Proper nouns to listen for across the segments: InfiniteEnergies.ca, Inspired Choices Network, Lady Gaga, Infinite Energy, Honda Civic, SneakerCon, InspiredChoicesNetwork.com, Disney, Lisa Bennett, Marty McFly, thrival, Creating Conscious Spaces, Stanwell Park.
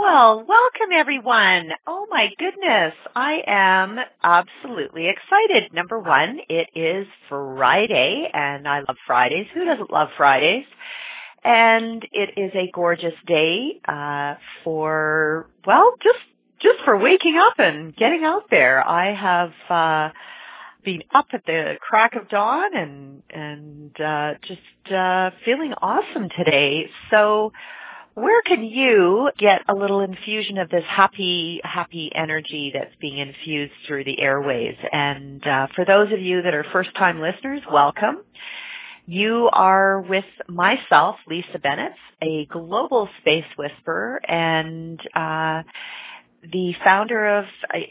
Well, welcome everyone. Oh my goodness, I am absolutely excited. Number one, it is Friday, and I love Fridays. Who doesn't love Fridays? And it is a gorgeous day for, well, just for waking up and getting out there. I have been up at the crack of dawn and feeling awesome today. So where can you get a little infusion of this happy energy that's being infused through the airways? And for those of you that are first-time listeners, welcome. You are with myself, Lisa Bennett, a global space whisperer and the founder of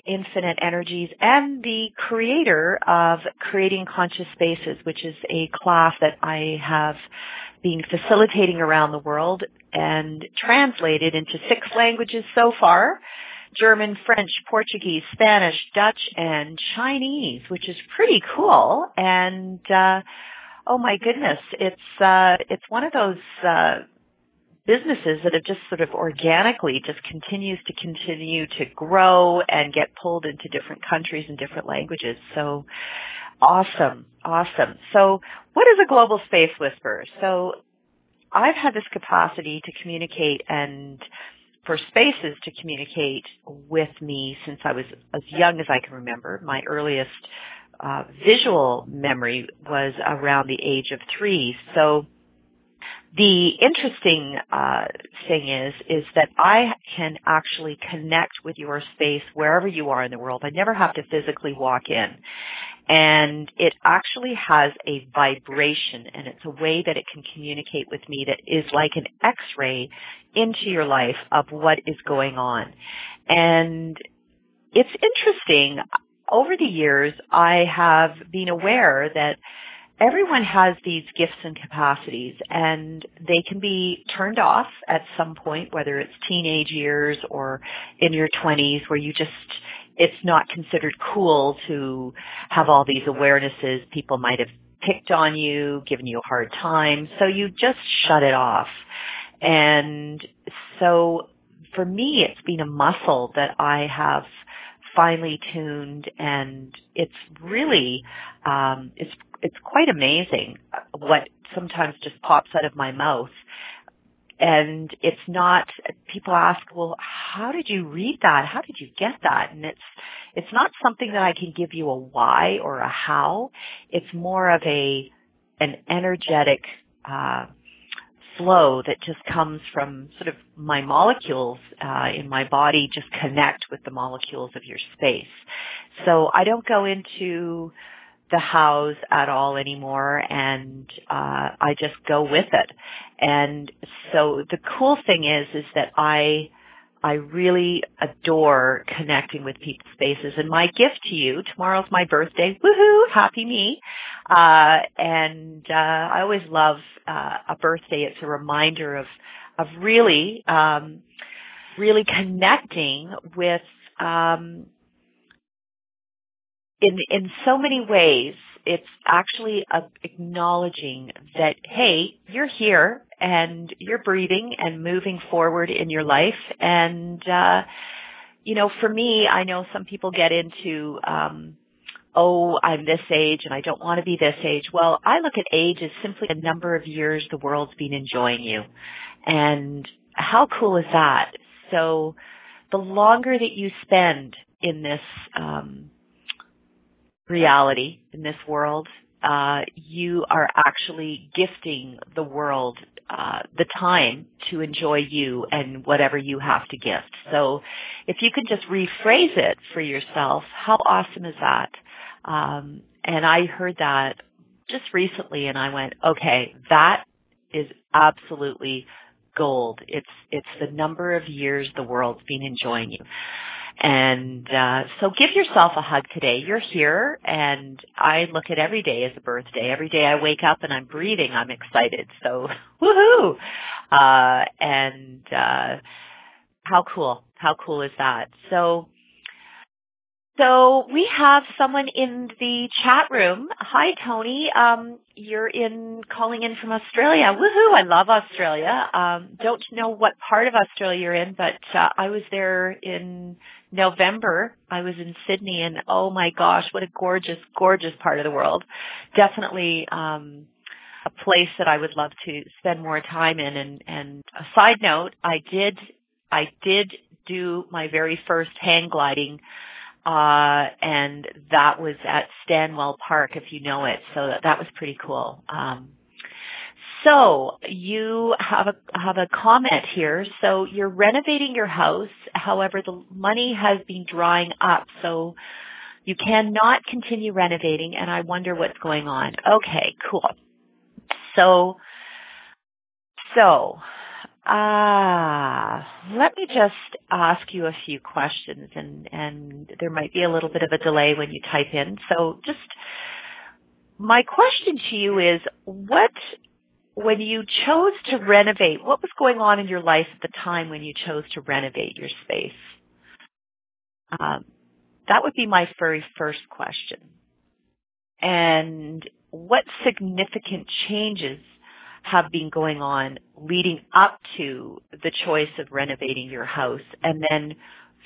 Infinite Energies and the creator of Creating Conscious Spaces, which is a class that I have been facilitating around the world and translated into 6 languages so far: German, French, Portuguese, Spanish, Dutch, and Chinese, which is pretty cool. And oh my goodness, it's one of those businesses that have just sort of organically just continue to grow and get pulled into different countries and different languages. So awesome. So what is a global space whisperer? So I've had this capacity to communicate and for spaces to communicate with me since I was as young as I can remember. My earliest visual memory was around the age of 3. So the interesting thing is that I can actually connect with your space wherever you are in the world. I never have to physically walk in. And it actually has a vibration, and it's a way that it can communicate with me that is like an X-ray into your life of what is going on. And it's interesting. Over the years, I have been aware that everyone has these gifts and capacities, and they can be turned off at some point, whether it's teenage years or in your 20s, where you just, it's not considered cool to have all these awarenesses. People might have picked on you, given you a hard time, so you just shut it off. And so for me, it's been a muscle that I have finely tuned, and it's really, it's quite amazing what sometimes just pops out of my mouth. And it's not, people ask, well, how did you read that? How did you get that? And it's not something that I can give you a why or a how. It's more of an energetic, flow that just comes from sort of my molecules in my body just connect with the molecules of your space. So I don't go into the hows at all anymore, and I just go with it. And so the cool thing is that I really adore connecting with people's spaces. And my gift to you, tomorrow's my birthday. Woohoo! Happy me. And I always love a birthday. It's a reminder of really, really connecting with in so many ways. It's actually acknowledging that, hey, you're here and you're breathing and moving forward in your life. And, you know, for me, I know some people get into, I'm this age and I don't want to be this age. Well, I look at age as simply a number of years the world's been enjoying you. And how cool is that? So the longer that you spend in this, reality in this world, you are actually gifting the world the time to enjoy you and whatever you have to gift. So if you could just rephrase it for yourself, how awesome is that? And I heard that just recently and I went, okay, that is absolutely gold. It's the number of years the world's been enjoying you. And so give yourself a hug today. You're here, and I look at every day as a birthday. Every day I wake up and I'm breathing, I'm excited. So woohoo! How cool. How cool is that? So we have someone in the chat room. Hi, Tony. You're calling in from Australia. Woohoo! I love Australia. Don't know what part of Australia you're in, but I was there in November. I was in Sydney, and oh my gosh, what a gorgeous, gorgeous part of the world. Definitely a place that I would love to spend more time in. And a side note, I did do my very first hang gliding. And that was at Stanwell Park, if you know it. So that was pretty cool. So you have a comment here. So you're renovating your house. However, the money has been drying up. So you cannot continue renovating. And I wonder what's going on. Okay, cool. Let me just ask you a few questions, and there might be a little bit of a delay when you type in. So just my question to you is, when you chose to renovate, what was going on in your life at the time when you chose to renovate your space? That would be my very first question. And what significant changes have been going on leading up to the choice of renovating your house, and then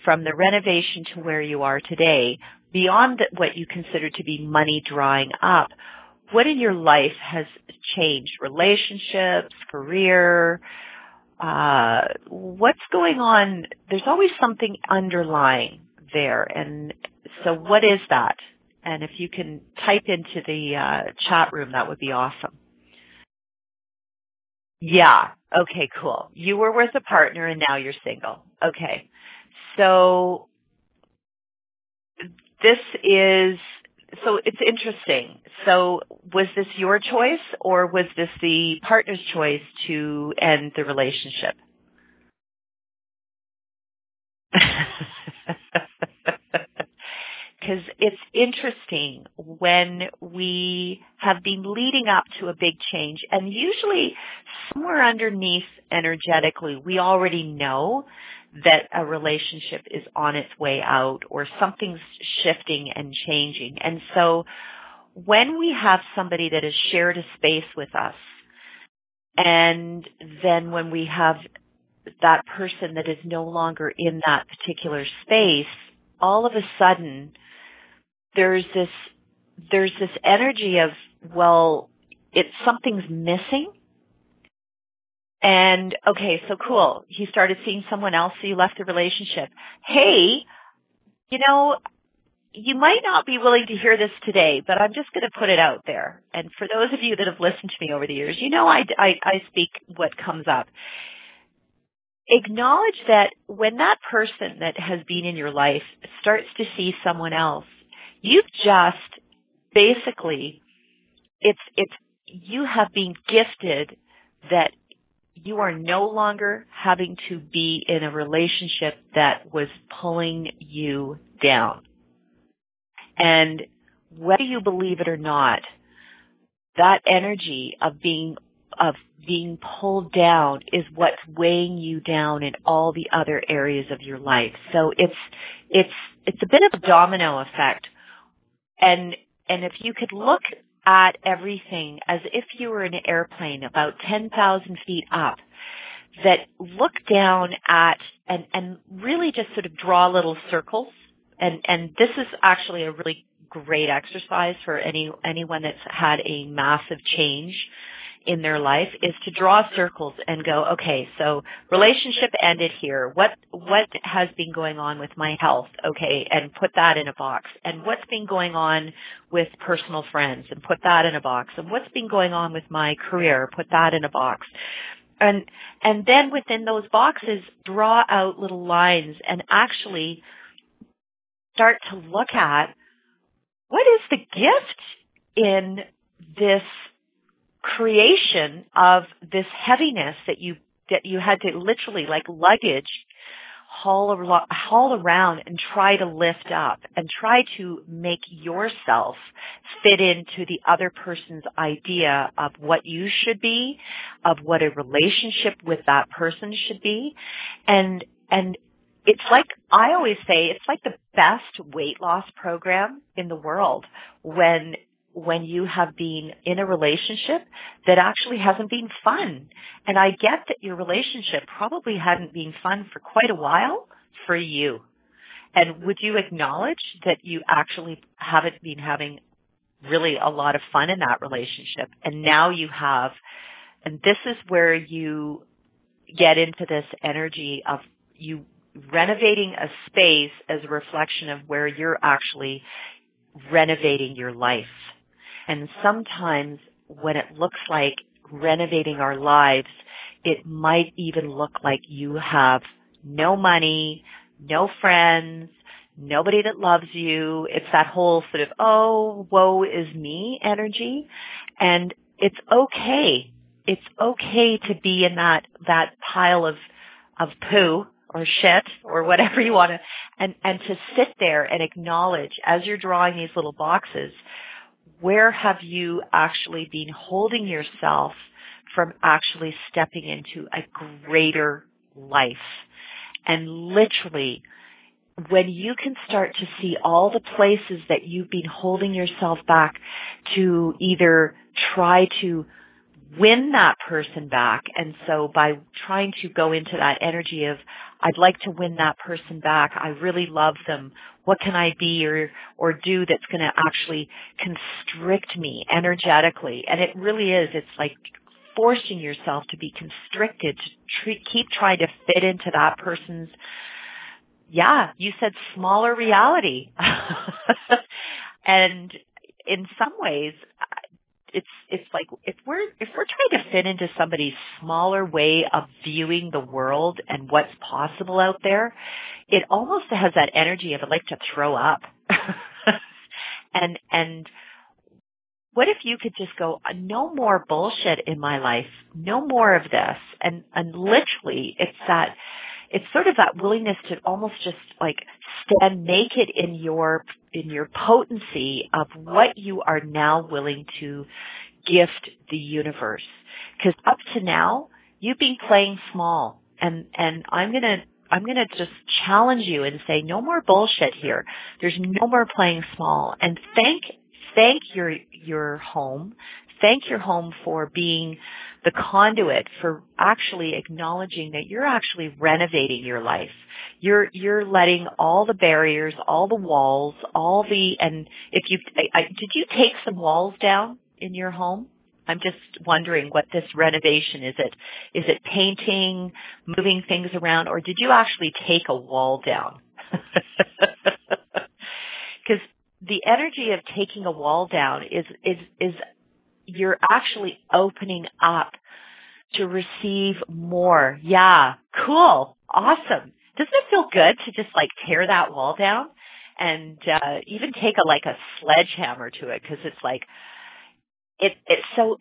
from the renovation to where you are today, beyond what you consider to be money drying up, what in your life has changed? Relationships, career, what's going on? There's always something underlying there, and so what is that? And if you can type into the chat room, that would be awesome. Yeah. Okay, cool. You were with a partner and now you're single. Okay. So it's interesting. So was this your choice, or was this the partner's choice to end the relationship? Because it's interesting when we have been leading up to a big change, and usually somewhere underneath energetically, we already know that a relationship is on its way out or something's shifting and changing. And so when we have somebody that has shared a space with us, and then when we have that person that is no longer in that particular space, all of a sudden, there's this energy of, well, something's missing. And okay, so cool. He started seeing someone else, so you left the relationship. Hey, you might not be willing to hear this today, but I'm just going to put it out there. And for those of you that have listened to me over the years, I speak what comes up. Acknowledge that when that person that has been in your life starts to see someone else, you've just basically, you have been gifted that you are no longer having to be in a relationship that was pulling you down. And whether you believe it or not, that energy of being pulled down is what's weighing you down in all the other areas of your life. So it's a bit of a domino effect. And if you could look at everything as if you were in an airplane about 10,000 feet up, that look down at and really just sort of draw little circles. And this is actually a really great exercise for anyone that's had a massive change in their life, is to draw circles and go, okay, so relationship ended here. What has been going on with my health? Okay, and put that in a box. And what's been going on with personal friends? And put that in a box. And what's been going on with my career? Put that in a box. And then within those boxes, draw out little lines and actually start to look at what is the gift in this creation of this heaviness that you that you had to literally like luggage haul around and try to lift up and try to make yourself fit into the other person's idea of what you should be, of what a relationship with that person should be. And it's like, I always say, it's like the best weight loss program in the world when you have been in a relationship that actually hasn't been fun. And I get that your relationship probably hadn't been fun for quite a while for you. And would you acknowledge that you actually haven't been having really a lot of fun in that relationship? And now you have, and this is where you get into this energy of you renovating a space as a reflection of where you're actually renovating your life. And sometimes when it looks like renovating our lives, it might even look like you have no money, no friends, nobody that loves you. It's that whole sort of, oh, woe is me energy. And it's okay. It's okay to be in that pile of poo or shit or whatever you want to, and to sit there and acknowledge as you're drawing these little boxes, where have you actually been holding yourself from actually stepping into a greater life? And literally, when you can start to see all the places that you've been holding yourself back to either try to win that person back, and so by trying to go into that energy of, I'd like to win that person back, I really love them, what can I be or do that's going to actually constrict me energetically? And it really is, it's like forcing yourself to be constricted, to keep trying to fit into that person's, yeah, you said smaller reality. And in some ways, it's like if we're trying to fit into somebody's smaller way of viewing the world and what's possible out there, it almost has that energy of I'd like to throw up. and what if you could just go, no more bullshit in my life, no more of this, and literally it's sort of that willingness to almost just like stand naked in your potency of what you are now willing to gift the universe. Because up to now, you've been playing small. And I'm gonna just challenge you and say, no more bullshit here. There's no more playing small. And thank your home. Thank your home for being the conduit for actually acknowledging that you're actually renovating your life. You're letting all the barriers, all the walls, and if you did you take some walls down in your home? I'm just wondering what this renovation is. Is it painting, moving things around, or did you actually take a wall down? Because the energy of taking a wall down is you're actually opening up to receive more. Yeah, cool, awesome. Doesn't it feel good to just like tear that wall down and even take a sledgehammer to it? Because it's like it's so.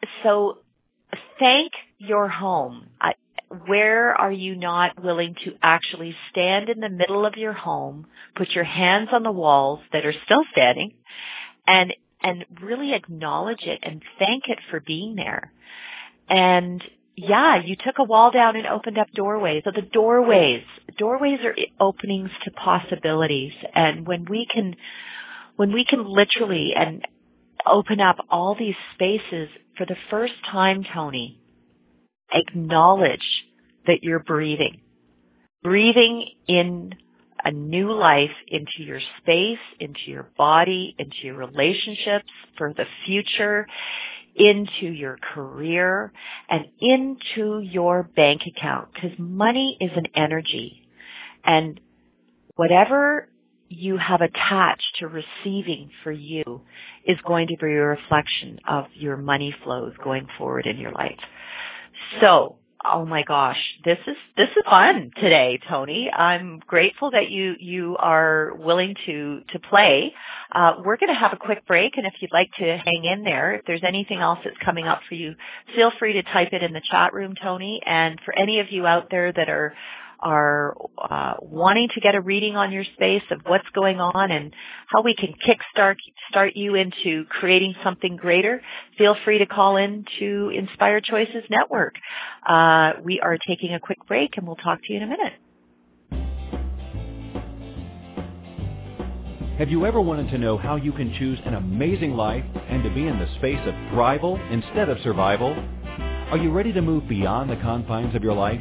Thank your home. Where are you not willing to actually stand in the middle of your home, put your hands on the walls that are still standing, and really acknowledge it and thank it for being there? And yeah, you took a wall down and opened up doorways. So the doorways are openings to possibilities. And when we can literally and open up all these spaces for the first time, Tony, acknowledge that you're breathing in a new life into your space, into your body, into your relationships for the future, into your career, and into your bank account. Because money is an energy. And whatever you have attached to receiving for you is going to be a reflection of your money flows going forward in your life. So Oh my gosh, this is fun today, Tony. I'm grateful that you are willing to play. We're going to have a quick break, and if you'd like to hang in there, if there's anything else that's coming up for you, feel free to type it in the chat room, Tony. And for any of you out there that are wanting to get a reading on your space of what's going on and how we can kickstart you into creating something greater, feel free to call in to Inspired Choices Network. We are taking a quick break, and we'll talk to you in a minute. Have you ever wanted to know how you can choose an amazing life and to be in the space of thrival instead of survival? Are you ready to move beyond the confines of your life?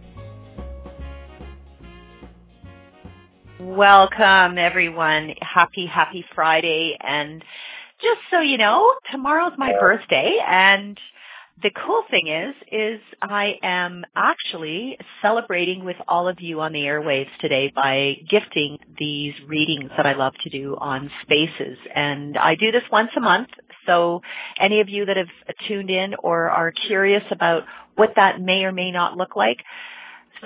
Welcome, everyone. Happy Friday. And just so you know, tomorrow's my birthday, and the cool thing is I am actually celebrating with all of you on the airwaves today by gifting these readings that I love to do on spaces. And I do this once a month, so any of you that have tuned in or are curious about what that may or may not look like,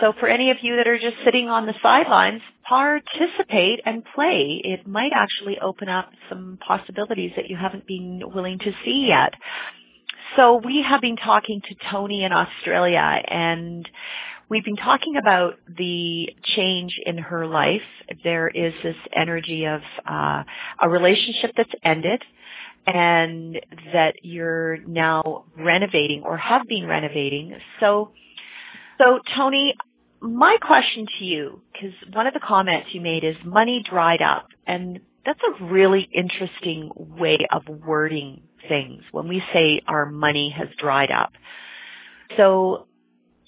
so for any of you that are just sitting on the sidelines, participate and play. It might actually open up some possibilities that you haven't been willing to see yet. So we have been talking to Tony in Australia, and we've been talking about the change in her life. There is this energy of a relationship that's ended, and that you're now renovating or have been renovating. So Tony, my question to you, because one of the comments you made is money dried up, and that's a really interesting way of wording things when we say our money has dried up. So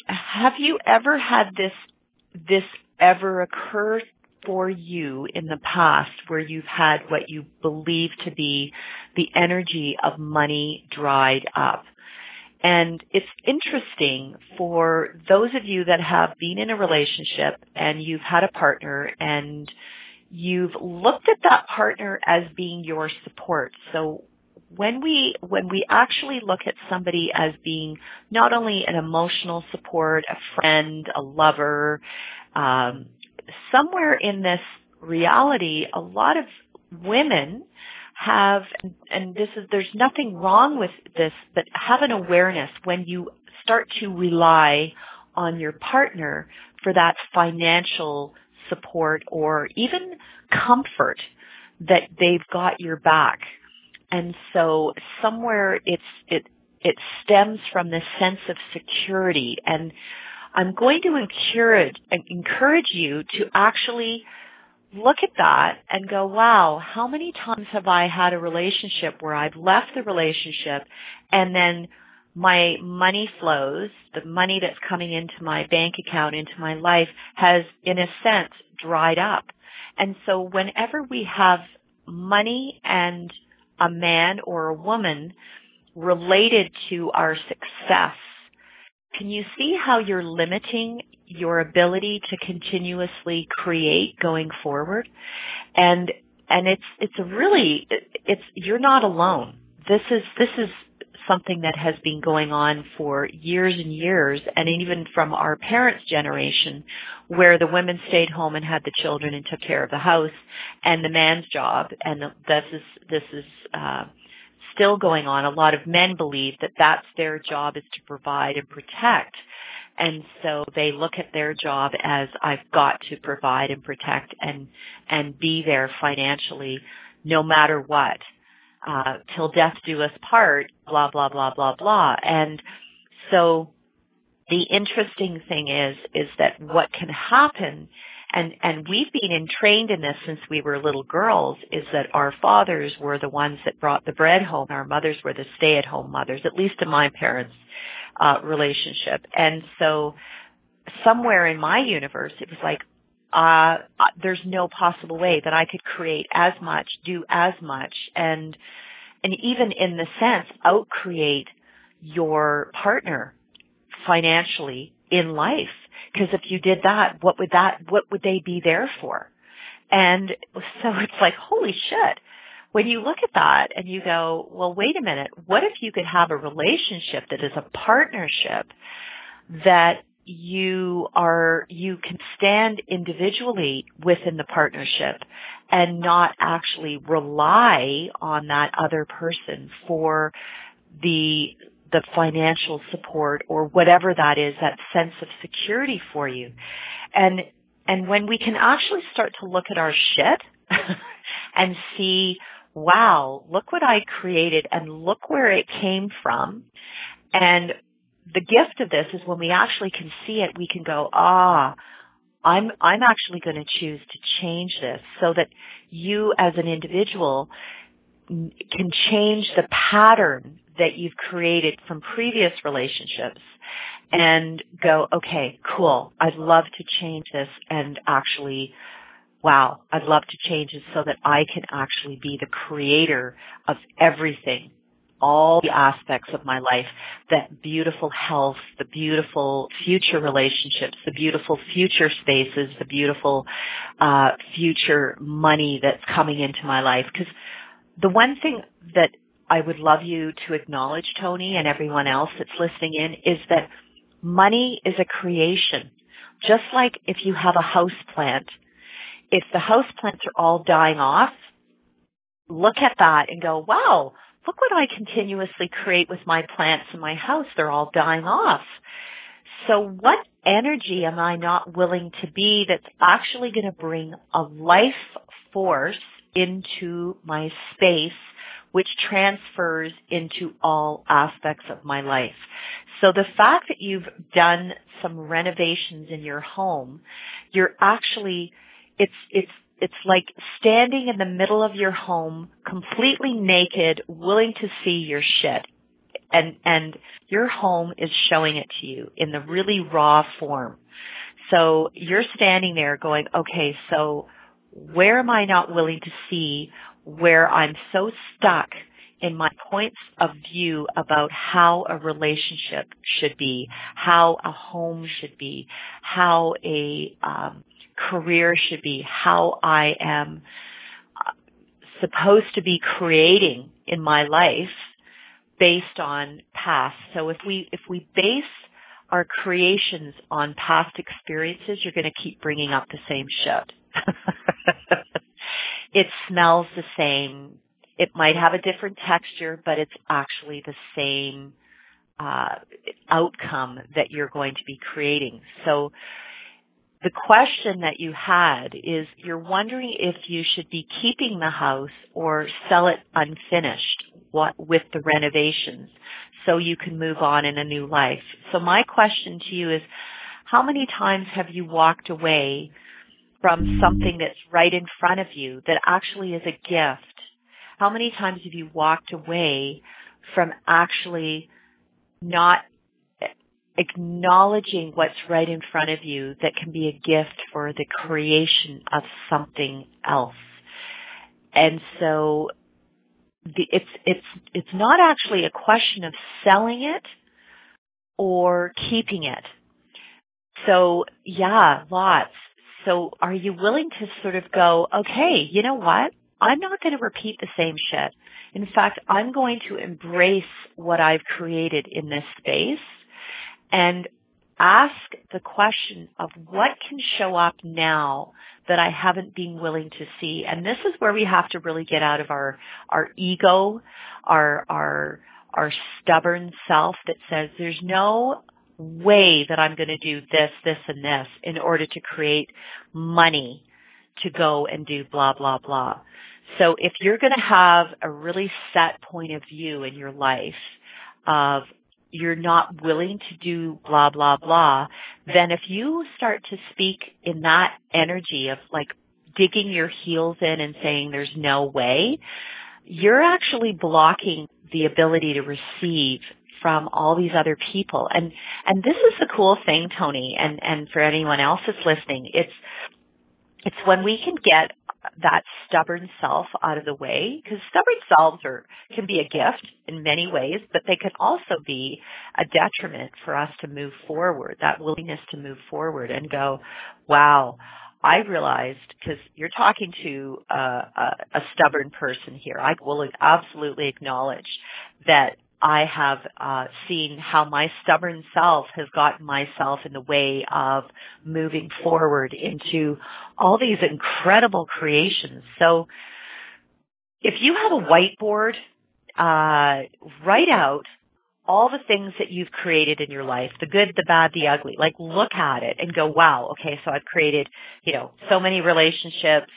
have you ever had this ever occur for you in the past, where you've had what you believe to be the energy of money dried up? And it's interesting for those of you that have been in a relationship and you've had a partner and you've looked at that partner as being your support. So when we actually look at somebody as being not only an emotional support, a friend, a lover, somewhere in this reality, a lot of women have, and this is, there's nothing wrong with this, but have an awareness when you start to rely on your partner for that financial support or even comfort, that they've got your back. And so somewhere it stems from this sense of security. And I'm going to encourage you to actually look at that and go, wow, how many times have I had a relationship where I've left the relationship and then my money flows, the money that's coming into my bank account, into my life, has, in a sense, dried up. And so whenever we have money and a man or a woman related to our success, can you see how you're limiting your ability to continuously create going forward? And it's you're not alone. This is something that has been going on for years and years, and even from our parents' generation, where the women stayed home and had the children and took care of the house, and the man's job. And this is still going on. A lot of men believe that that's their job, is to provide and protect. And so they look at their job as, I've got to provide and protect and be there financially no matter what, till death do us part, blah, blah, blah, blah, blah. And so the interesting thing is that what can happen, and we've been trained in this since we were little girls, is that our fathers were the ones that brought the bread home. Our mothers were the stay-at-home mothers, at least in my parents' relationship. And so somewhere in my universe, it was like, there's no possible way that I could create as much, do as much, and even in the sense, out-create your partner financially in life. Because if you did that, what would they be there for? And so it's like, holy shit. When you look at that and you go, well, wait a minute, what if you could have a relationship that is a partnership that you can stand individually within the partnership and not actually rely on that other person for the financial support or whatever that is, that sense of security for you. And when we can actually start to look at our shit and see, wow, look what I created and look where it came from. And the gift of this is when we actually can see it, we can go, I'm actually going to choose to change this, so that you as an individual can change the pattern that you've created from previous relationships and go, okay, cool, I'd love to change this, and actually, wow, I'd love to change it so that I can actually be the creator of everything, all the aspects of my life, that beautiful health, the beautiful future relationships, the beautiful future spaces, the beautiful future money that's coming into my life. Because the one thing that I would love you to acknowledge, Tony, and everyone else that's listening in, is that money is a creation. Just like if you have a houseplant, if the houseplants are all dying off, look at that and go, wow, look what I continuously create with my plants in my house. They're all dying off. So what energy am I not willing to be that's actually going to bring a life force into my space, which transfers into all aspects of my life? So the fact that you've done some renovations in your home, you're actually, it's like standing in the middle of your home, completely naked, willing to see your shit. And your home is showing it to you in the really raw form. So you're standing there going, okay, so where am I not willing to see, where I'm so stuck in my points of view about how a relationship should be, how a home should be, how a career should be, how I am supposed to be creating in my life based on past. So if we base our creations on past experiences, you're going to keep bringing up the same shit. It smells the same. It might have a different texture, but it's actually the same outcome that you're going to be creating. So the question that you had is, you're wondering if you should be keeping the house or sell it unfinished with the renovations so you can move on in a new life. So my question to you is, how many times have you walked away from something that's right in front of you that actually is a gift? How many times have you walked away from actually not acknowledging what's right in front of you that can be a gift for the creation of something else. And so it's not actually a question of selling it or keeping it. So yeah, lots. So are you willing to sort of go, okay, you know what? I'm not going to repeat the same shit. In fact, I'm going to embrace what I've created in this space and ask the question of what can show up now that I haven't been willing to see. And this is where we have to really get out of our ego, our stubborn self that says there's no way that I'm going to do this, this, and this in order to create money to go and do blah, blah, blah. So if you're going to have a really set point of view in your life of you're not willing to do blah, blah, blah, then if you start to speak in that energy of like digging your heels in and saying there's no way, you're actually blocking the ability to receive from all these other people. And this is the cool thing, Tony, and for anyone else that's listening, it's when we can get that stubborn self out of the way, because stubborn selves can be a gift in many ways, but they can also be a detriment for us to move forward, that willingness to move forward and go, wow, I realized, because you're talking to a stubborn person here, I will absolutely acknowledge that I have seen how my stubborn self has gotten myself in the way of moving forward into all these incredible creations. So if you have a whiteboard, write out all the things that you've created in your life, the good, the bad, the ugly. Like, look at it and go, wow, okay, so I've created, you know, so many relationships,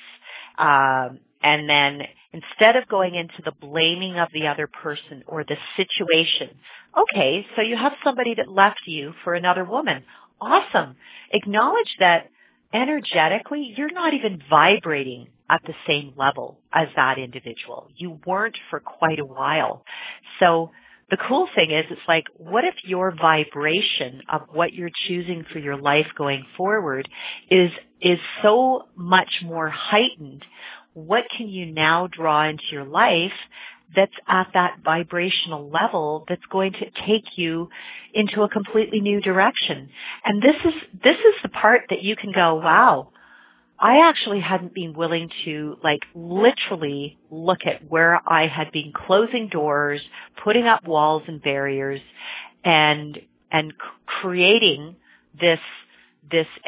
and then instead of going into the blaming of the other person or the situation, okay, so you have somebody that left you for another woman. Awesome. Acknowledge that energetically you're not even vibrating at the same level as that individual. You weren't for quite a while. So the cool thing is, it's like, what if your vibration of what you're choosing for your life going forward is so much more heightened? What can you now draw into your life that's at that vibrational level that's going to take you into a completely new direction? And this is the part that you can go, wow, I actually hadn't been willing to, like, literally look at where I had been closing doors, putting up walls and barriers, and creating this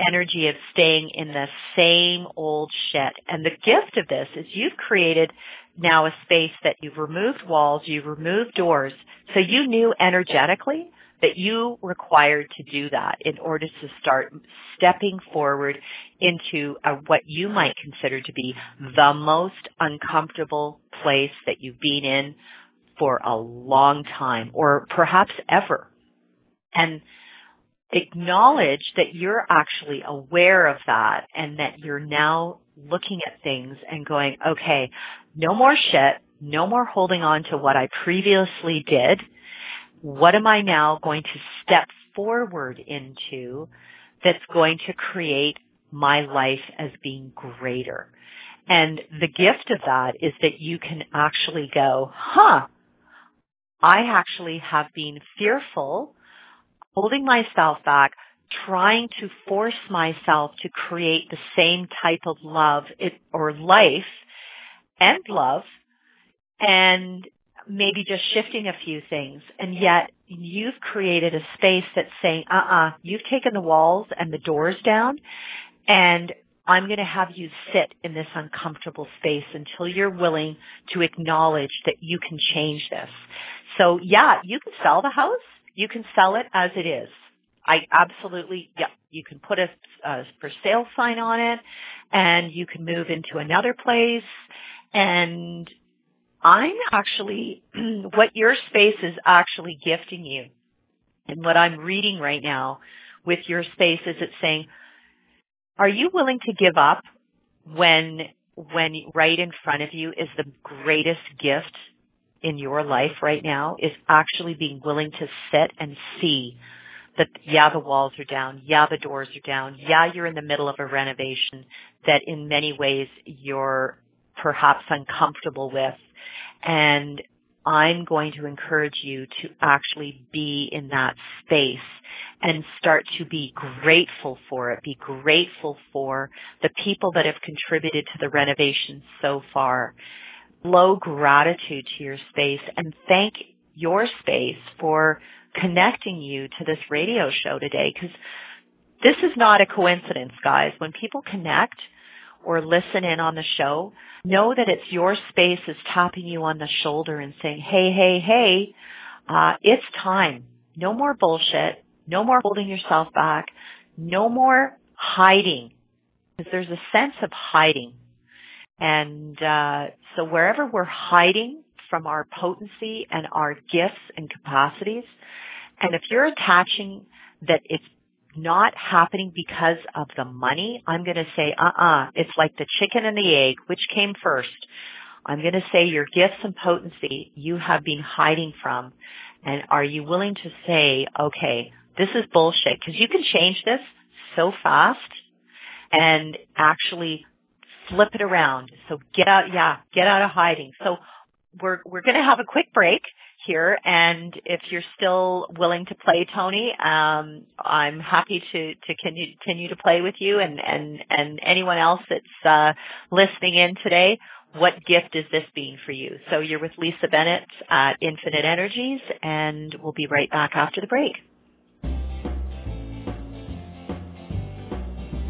energy of staying in the same old shit. And the gift of this is you've created now a space that you've removed walls, you've removed doors. So you knew energetically that you required to do that in order to start stepping forward into what you might consider to be the most uncomfortable place that you've been in for a long time, or perhaps ever. And acknowledge that you're actually aware of that and that you're now looking at things and going, okay, no more shit, no more holding on to what I previously did. What am I now going to step forward into that's going to create my life as being greater? And the gift of that is that you can actually go, huh, I actually have been fearful, holding myself back, trying to force myself to create the same type of love or life and love, and maybe just shifting a few things. And yet you've created a space that's saying, you've taken the walls and the doors down, and I'm going to have you sit in this uncomfortable space until you're willing to acknowledge that you can change this. So yeah, you can sell the house. You can sell it as it is. You can put a for sale sign on it, and you can move into another place. And I'm actually, what your space is actually gifting you, and what I'm reading right now with your space is it's saying, are you willing to give up when right in front of you is the greatest gift in your life right now is actually being willing to sit and see that, yeah, the walls are down, yeah, the doors are down, yeah, you're in the middle of a renovation that in many ways you're perhaps uncomfortable with. And I'm going to encourage you to actually be in that space and start to be grateful for it. Be grateful for the people that have contributed to the renovation so far. Blow gratitude to your space and thank your space for connecting you to this radio show today, because this is not a coincidence, guys. When people connect or listen in on the show, know that it's your space is tapping you on the shoulder and saying, hey, hey, hey, it's time. No more bullshit. No more holding yourself back. No more hiding, because there's a sense of hiding. And so wherever we're hiding from our potency and our gifts and capacities, and if you're attaching that it's not happening because of the money, I'm going to say, it's like the chicken and the egg, which came first. I'm going to say your gifts and potency you have been hiding from. And are you willing to say, okay, this is bullshit? Because you can change this so fast and actually flip it around. So get out of hiding. So we're going to have a quick break here, and if you're still willing to play, Tony, I'm happy to continue to play with you and anyone else that's listening in today. What gift is this being for you? So you're with Lisa Bennett at Infinite Energies, and we'll be right back after the break.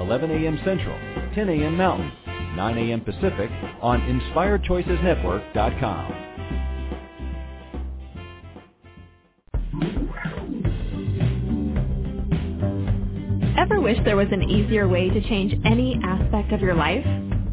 11 a.m. Central, 10 a.m. Mountain, 9 a.m. Pacific on InspiredChoicesNetwork.com. Ever wish there was an easier way to change any aspect of your life?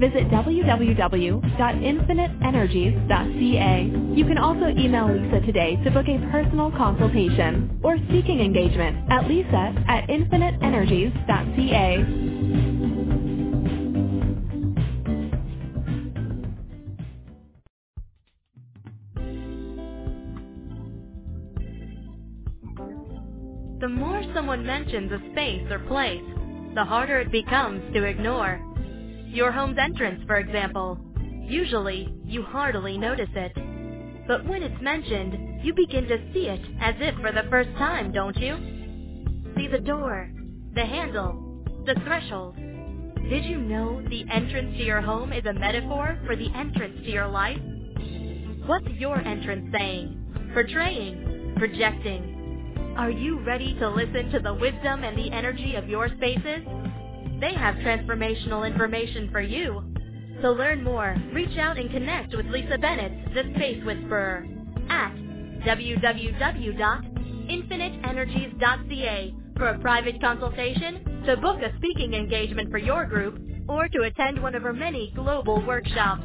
Visit www.infiniteenergies.ca. You can also email Lisa today to book a personal consultation or speaking engagement at lisa@infiniteenergies.ca. The more someone mentions a space or place, the harder it becomes to ignore. Your home's entrance, for example. Usually, you hardly notice it. But when it's mentioned, you begin to see it as if for the first time, don't you? See the door, the handle, the threshold. Did you know the entrance to your home is a metaphor for the entrance to your life? What's your entrance saying, portraying, projecting? Are you ready to listen to the wisdom and the energy of your spaces? They have transformational information for you. To learn more, reach out and connect with Lisa Bennett, the Space Whisperer, at www.infiniteenergies.ca for a private consultation, to book a speaking engagement for your group, or to attend one of her many global workshops.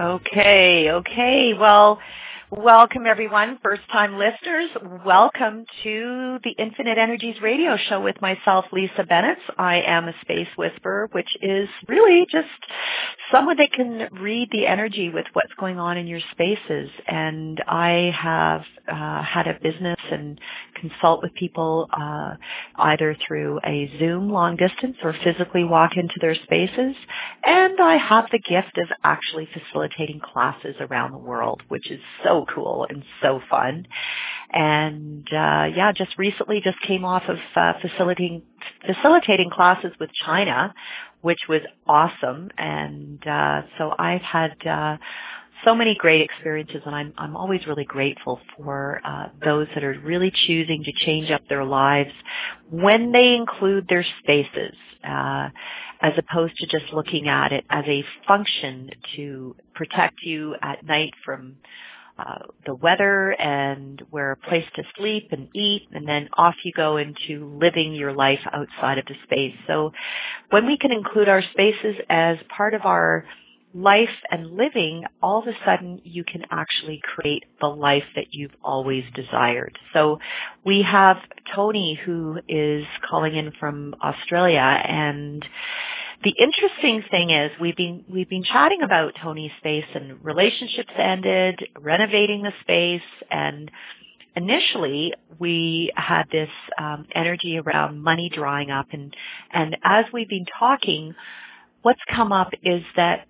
Okay. Well, Welcome, everyone. First-time listeners, welcome to the Infinite Energies radio show with myself, Lisa Bennett. I am a space whisperer, which is really just someone that can read the energy with what's going on in your spaces. And I have had a business and consult with people either through a Zoom long distance or physically walk into their spaces. And I have the gift of actually facilitating classes around the world, which is so cool and so fun. And just recently just came off of facilitating classes with China, which was awesome. And so I've had so many great experiences, and I'm always really grateful for those that are really choosing to change up their lives when they include their spaces, as opposed to just looking at it as a function to protect you at night from the weather and where a place to sleep and eat, and then off you go into living your life outside of the space. So when we can include our spaces as part of our life and living, all of a sudden you can actually create the life that you've always desired. So we have Tony, who is calling in from Australia, and the interesting thing is we've been chatting about Tony's space, and relationships ended, renovating the space, and initially we had this energy around money drying up, and as we've been talking, what's come up is that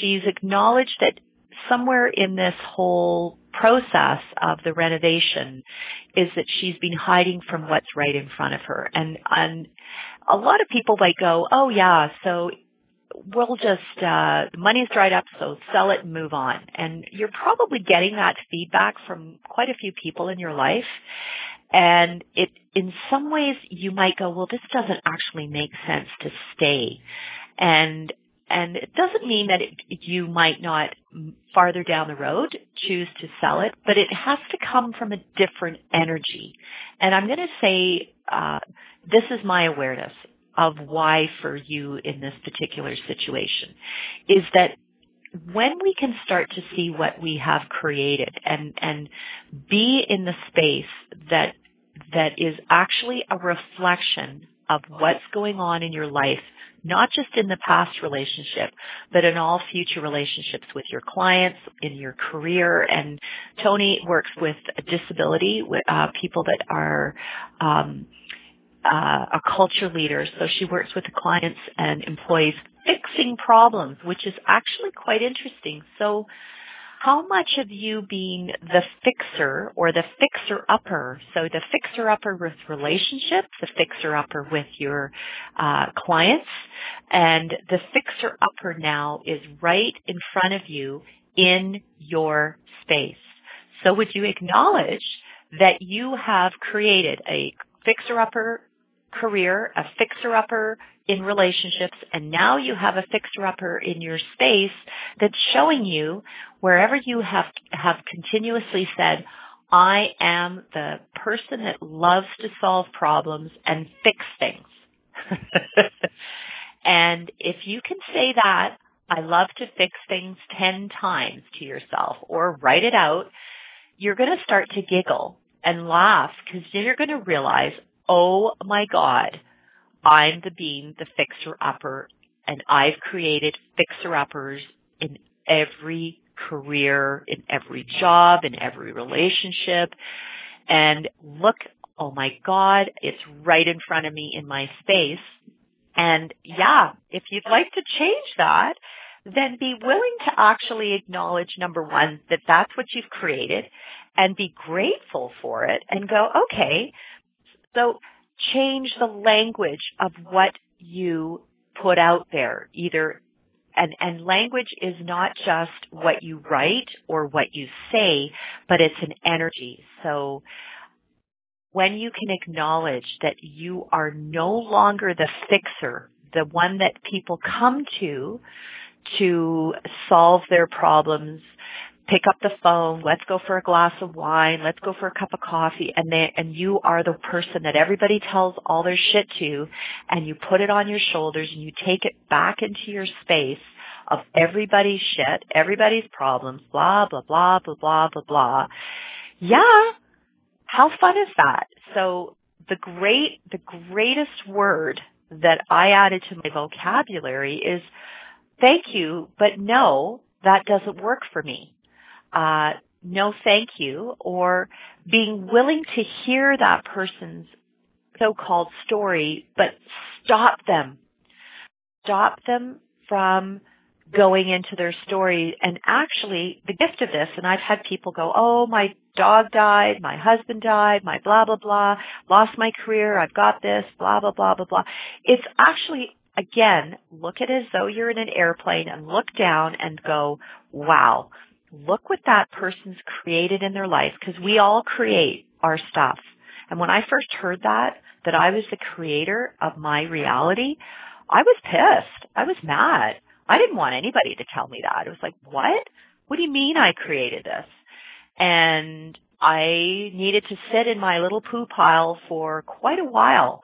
she's acknowledged that somewhere in this whole process of the renovation is that she's been hiding from what's right in front of her. And a lot of people might go, oh yeah, so we'll just, the money's dried up, so sell it and move on. And you're probably getting that feedback from quite a few people in your life. And it, in some ways you might go, well, this doesn't actually make sense to stay. And it doesn't mean that you might not farther down the road choose to sell it, but it has to come from a different energy. And I'm going to say this is my awareness of why for you in this particular situation is that when we can start to see what we have created and be in the space that is actually a reflection of what's going on in your life, not just in the past relationship, but in all future relationships with your clients, in your career. And Tony works with disability, with people that are a culture leader. So she works with the clients and employees fixing problems, which is actually quite interesting. So how much of you being the fixer or the fixer-upper, so the fixer-upper with relationships, the fixer-upper with your clients, and the fixer-upper now is right in front of you in your space. So would you acknowledge that you have created a fixer-upper career, a fixer-upper in relationships, and now you have a fixer-upper in your space that's showing you wherever you have continuously said, I am the person that loves to solve problems and fix things. And if you can say that, I love to fix things 10 times to yourself or write it out, you're going to start to giggle and laugh because then you're going to realize, oh my God, I'm the being, the fixer-upper, and I've created fixer-uppers in every career, in every job, in every relationship. And look, oh my God, it's right in front of me in my space. And yeah, if you'd like to change that, then be willing to actually acknowledge, number one, that that's what you've created, and be grateful for it and go, okay, so change the language of what you put out there, either, and language is not just what you write or what you say, but it's an energy. So when you can acknowledge that you are no longer the fixer, the one that people come to solve their problems, pick up the phone, let's go for a glass of wine, let's go for a cup of coffee, and you are the person that everybody tells all their shit to, and you put it on your shoulders and you take it back into your space of everybody's shit, everybody's problems, blah, blah, blah, blah, blah, blah, blah. Yeah. How fun is that? So the greatest word that I added to my vocabulary is thank you, but no, that doesn't work for me. No thank you, or being willing to hear that person's so-called story, but stop them from going into their story. And actually, the gift of this, and I've had people go, oh, my dog died, my husband died, my blah, blah, blah, lost my career, I've got this, blah, blah, blah, blah, blah. It's actually, again, look at it as though you're in an airplane and look down and go, wow, look what that person's created in their life, because we all create our stuff. And when I first heard that I was the creator of my reality, I was pissed. I was mad. I didn't want anybody to tell me that. It was like, what? What do you mean I created this? And I needed to sit in my little poo pile for quite a while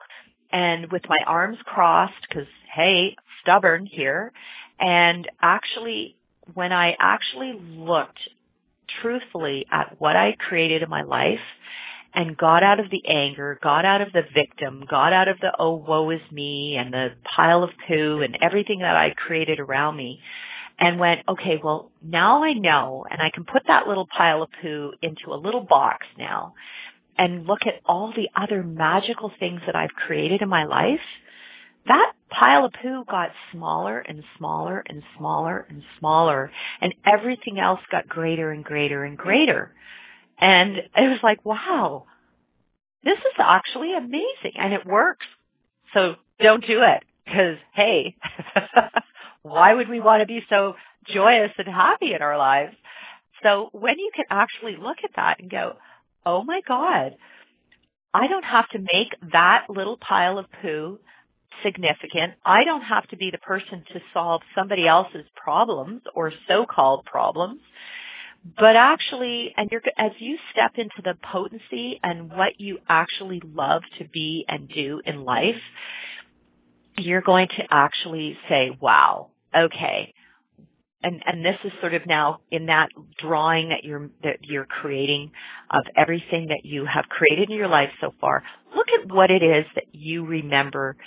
and with my arms crossed because, hey, stubborn here. And actually, when I actually looked truthfully at what I created in my life and got out of the anger, got out of the victim, got out of the, oh, woe is me, and the pile of poo and everything that I created around me, and went, okay, well, now I know, and I can put that little pile of poo into a little box now and look at all the other magical things that I've created in my life. That pile of poo got smaller and smaller and smaller and smaller, and everything else got greater and greater and greater. And it was like, wow, this is actually amazing, and it works. So don't do it, because, hey, why would we want to be so joyous and happy in our lives? So when you can actually look at that and go, oh my God, I don't have to make that little pile of poo significant. I don't have to be the person to solve somebody else's problems or so-called problems. But actually, and as you step into the potency and what you actually love to be and do in life, you're going to actually say, wow, okay. And this is sort of now in that drawing that you're creating of everything that you have created in your life so far. Look at what it is that you remember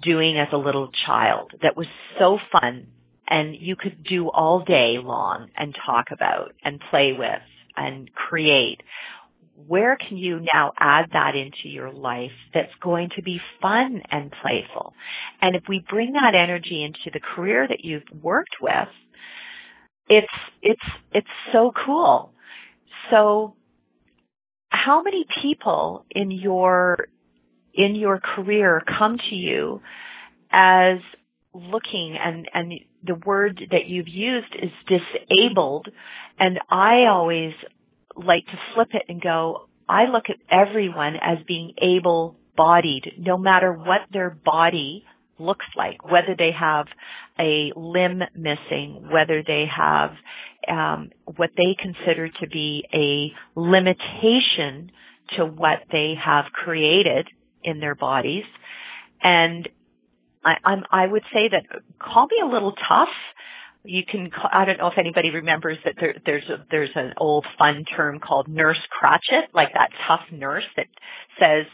doing as a little child that was so fun and you could do all day long and talk about and play with and create. Where can you now add that into your life that's going to be fun and playful? And if we bring that energy into the career that you've worked with, it's so cool. So how many people in your career come to you as looking, and the word that you've used is disabled, and I always like to flip it and go, I look at everyone as being able-bodied, no matter what their body looks like, whether they have a limb missing, whether they have what they consider to be a limitation to what they have created in their bodies. And I would say that, call me a little tough. You can, I don't know if anybody remembers that there's an old fun term called nurse Cratchit, like that tough nurse that says,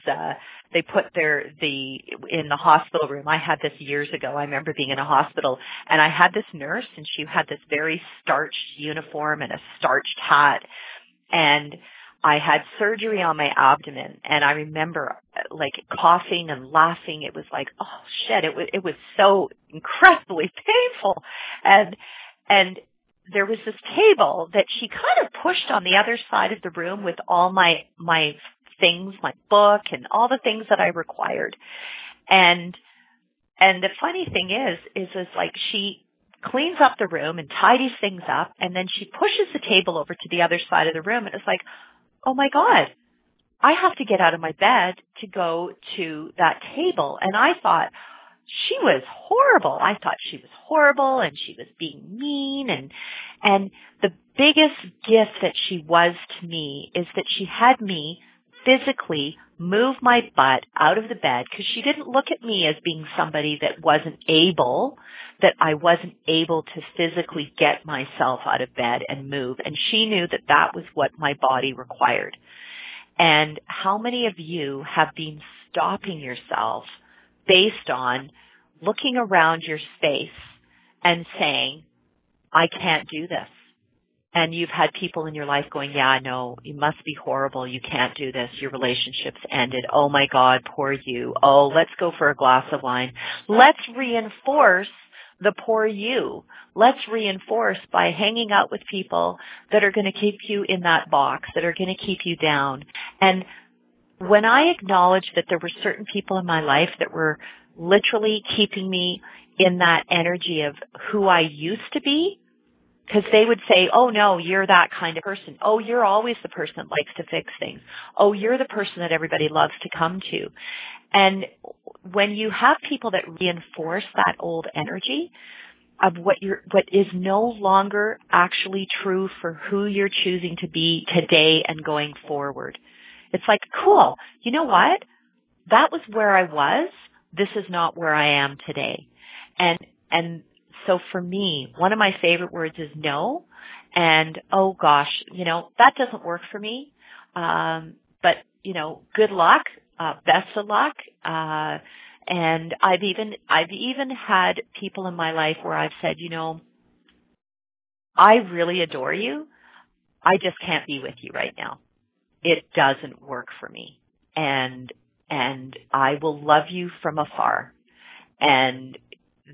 they put in the hospital room. I had this years ago. I remember being in a hospital and I had this nurse and she had this very starched uniform and a starched hat, and I had surgery on my abdomen, and I remember like coughing and laughing. It was like, oh shit, it was so incredibly painful. And there was this table that she kind of pushed on the other side of the room with all my things, my book and all the things that I required. And the funny thing is like she cleans up the room and tidies things up, and then she pushes the table over to the other side of the room, and it's like, oh my God, I have to get out of my bed to go to that table. And I thought, she was horrible. I thought she was horrible and she was being mean. And the biggest gift that she was to me is that she had me physically move my butt out of the bed, because she didn't look at me as being somebody that I wasn't able to physically get myself out of bed and move. And she knew that that was what my body required. And how many of you have been stopping yourself based on looking around your space and saying, I can't do this? And you've had people in your life going, yeah, no, you must be horrible. You can't do this. Your relationship's ended. Oh, my God, poor you. Oh, let's go for a glass of wine. Let's reinforce the poor you. Let's reinforce by hanging out with people that are going to keep you in that box, that are going to keep you down. And when I acknowledged that there were certain people in my life that were literally keeping me in that energy of who I used to be, because they would say, oh, no, you're that kind of person. Oh, you're always the person that likes to fix things. Oh, you're the person that everybody loves to come to. And when you have people that reinforce that old energy of what is no longer actually true for who you're choosing to be today and going forward, it's like, cool, you know what? That was where I was. This is not where I am today. So for me, one of my favorite words is no, and oh gosh, you know, that doesn't work for me, but, you know, good luck, best of luck, and I've even had people in my life where I've said, you know, I really adore you, I just can't be with you right now. It doesn't work for me, and I will love you from afar, and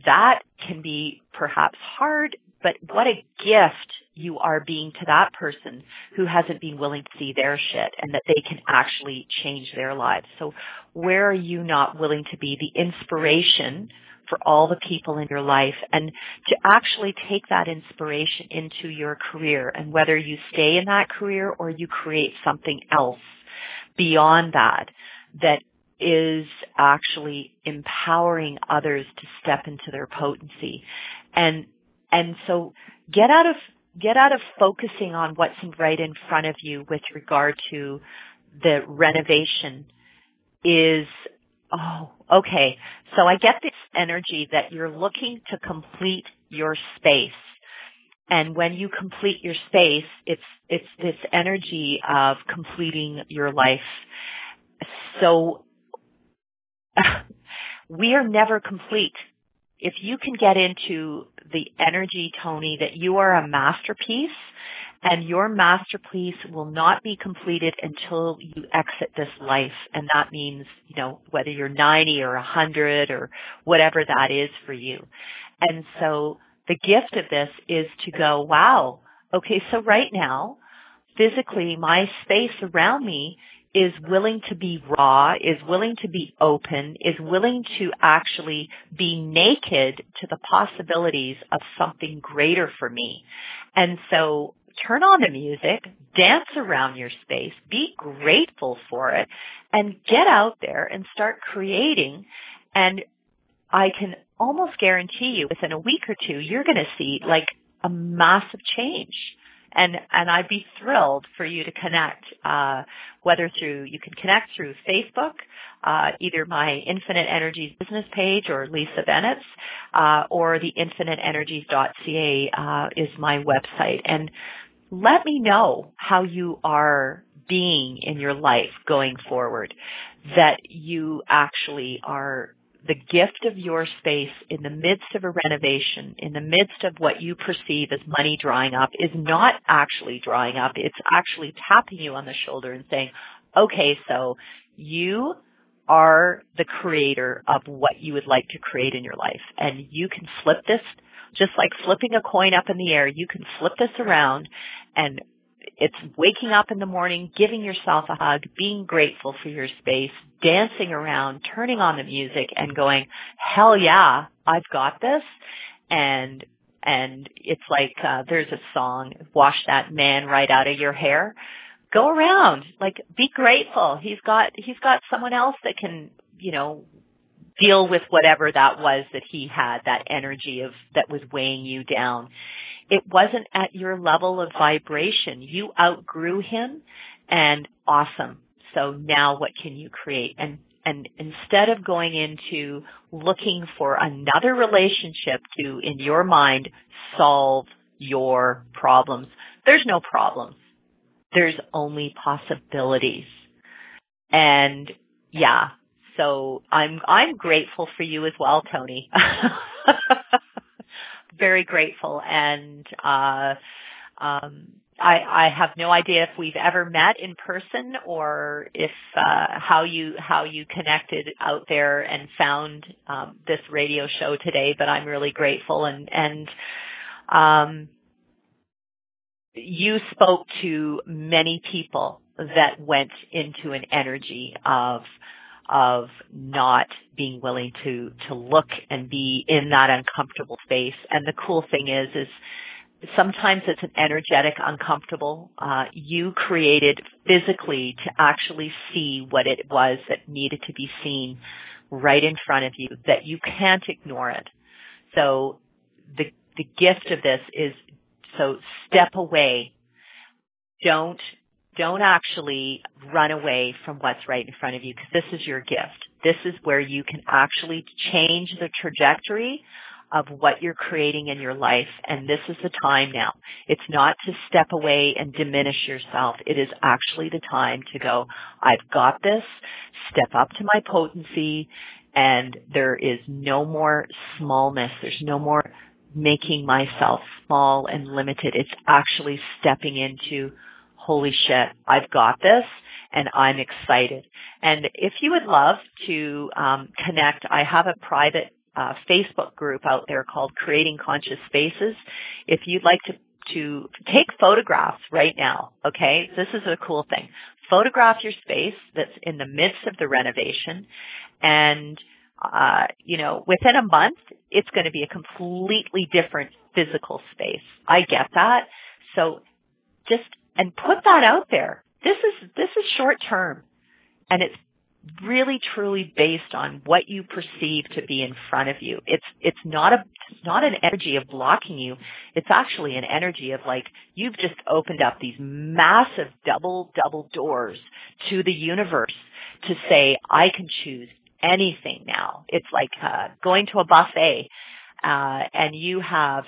that can be perhaps hard, but what a gift you are being to that person who hasn't been willing to see their shit and that they can actually change their lives. So where are you not willing to be the inspiration for all the people in your life, and to actually take that inspiration into your career, and whether you stay in that career or you create something else beyond that is actually empowering others to step into their potency. And so get out of focusing on what's right in front of you with regard to the renovation is, oh, okay. So I get this energy that you're looking to complete your space. And when you complete your space, it's this energy of completing your life. So we are never complete. If you can get into the energy, Tony, that you are a masterpiece, and your masterpiece will not be completed until you exit this life. And that means, you know, whether you're 90 or 100 or whatever that is for you. And so the gift of this is to go, wow, okay, so right now, physically, my space around me is willing to be raw, is willing to be open, is willing to actually be naked to the possibilities of something greater for me. And so turn on the music, dance around your space, be grateful for it, and get out there and start creating. And I can almost guarantee you within a week or two, you're going to see like a massive change. And I'd be thrilled for you to connect, you can connect through Facebook, either my Infinite Energy business page or Lisa Bennett's, or the InfiniteEnergies.ca, is my website. And let me know how you are being in your life going forward, that you actually are the gift of your space in the midst of a renovation, in the midst of what you perceive as money drying up, is not actually drying up. It's actually tapping you on the shoulder and saying, okay, so you are the creator of what you would like to create in your life. And you can flip this, just like flipping a coin up in the air, you can flip this around, and it's waking up in the morning, giving yourself a hug, being grateful for your space, dancing around, turning on the music and going, hell yeah, I've got this. And it's like, there's a song, wash that man right out of your hair. Go around, like, be grateful. He's got someone else that can, you know, deal with whatever that was that he had, that energy of that was weighing you down. It wasn't at your level of vibration. You outgrew him, and awesome. So now what can you create? And instead of going into looking for another relationship to, in your mind, solve your problems, there's no problems. There's only possibilities. And yeah, so I'm grateful for you as well, Tony. Very grateful. And I have no idea if we've ever met in person or if how you connected out there and found this radio show today, but I'm really grateful and you spoke to many people that went into an energy of not being willing to look and be in that uncomfortable space. And the cool thing is sometimes it's an energetic uncomfortable. You created physically to actually see what it was that needed to be seen right in front of you, that you can't ignore it. So the gift of this is, so step away. Don't actually run away from what's right in front of you, because this is your gift. This is where you can actually change the trajectory of what you're creating in your life, and this is the time now. It's not to step away and diminish yourself. It is actually the time to go, I've got this, step up to my potency, and there is no more smallness. There's no more making myself small and limited. It's actually stepping into, holy shit, I've got this, and I'm excited. And if you would love to connect, I have a private Facebook group out there called Creating Conscious Spaces. If you'd like to take photographs right now, okay, this is a cool thing. Photograph your space that's in the midst of the renovation, and within a month, it's going to be a completely different physical space. I get that. So and put that out there. This is short term, and it's really truly based on what you perceive to be in front of you. It's not an energy of blocking you. It's actually an energy of, like, you've just opened up these massive double doors to the universe to say, I can choose anything now. It's like going to a buffet and you have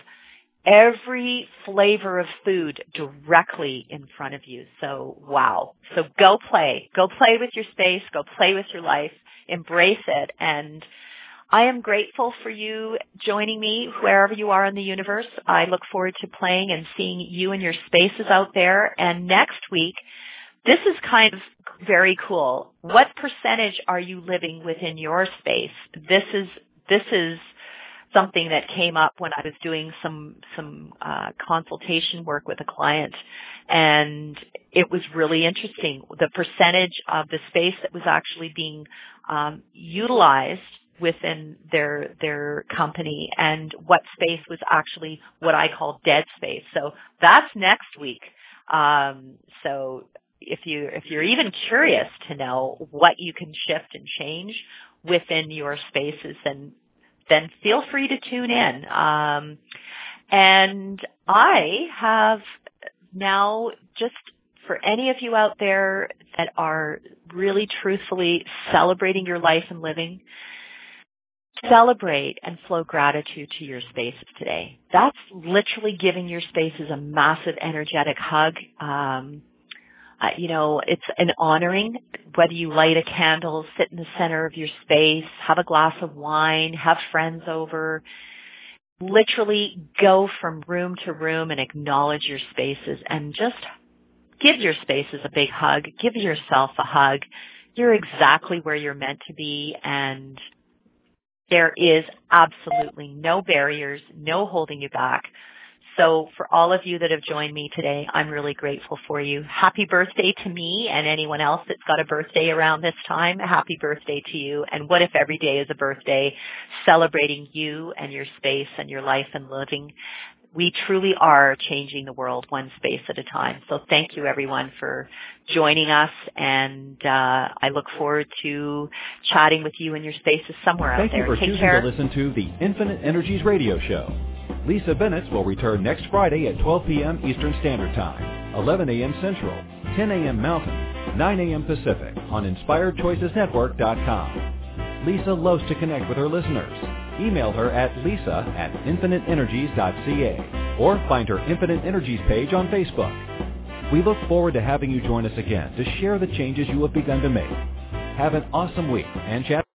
every flavor of food directly in front of you. So, wow. So go play with your space, go play with your life, embrace it. And I am grateful for you joining me wherever you are in the universe. I look forward to playing and seeing you and your spaces out there. And next week, this is kind of very cool. What percentage are you living within your space? This is something that came up when I was doing some consultation work with a client, and it was really interesting. The percentage of the space that was actually being utilized within their company, and what space was actually what I call dead space. So that's next week. So if you're even curious to know what you can shift and change within your spaces, then feel free to tune in. And I have now, just for any of you out there that are really truthfully celebrating your life and living, celebrate and flow gratitude to your spaces today. That's literally giving your spaces a massive energetic hug. It's an honoring, whether you light a candle, sit in the center of your space, have a glass of wine, have friends over. Literally go from room to room and acknowledge your spaces, and just give your spaces a big hug. Give yourself a hug. You're exactly where you're meant to be, and there is absolutely no barriers, no holding you back. So for all of you that have joined me today, I'm really grateful for you. Happy birthday to me, and anyone else that's got a birthday around this time, happy birthday to you. And what if every day is a birthday, celebrating you and your space and your life and living? we truly are changing the world one space at a time. So thank you, everyone, for joining us, and I look forward to chatting with you in your spaces somewhere out there. Thank you for choosing to listen to the Infinite Energies Radio Show. Lisa Bennett will return next Friday at 12 p.m. Eastern Standard Time, 11 a.m. Central, 10 a.m. Mountain, 9 a.m. Pacific on InspiredChoicesNetwork.com. Lisa loves to connect with her listeners. Email her at lisa@infiniteenergies.ca or find her Infinite Energies page on Facebook. We look forward to having you join us again to share the changes you have begun to make. Have an awesome week and chat.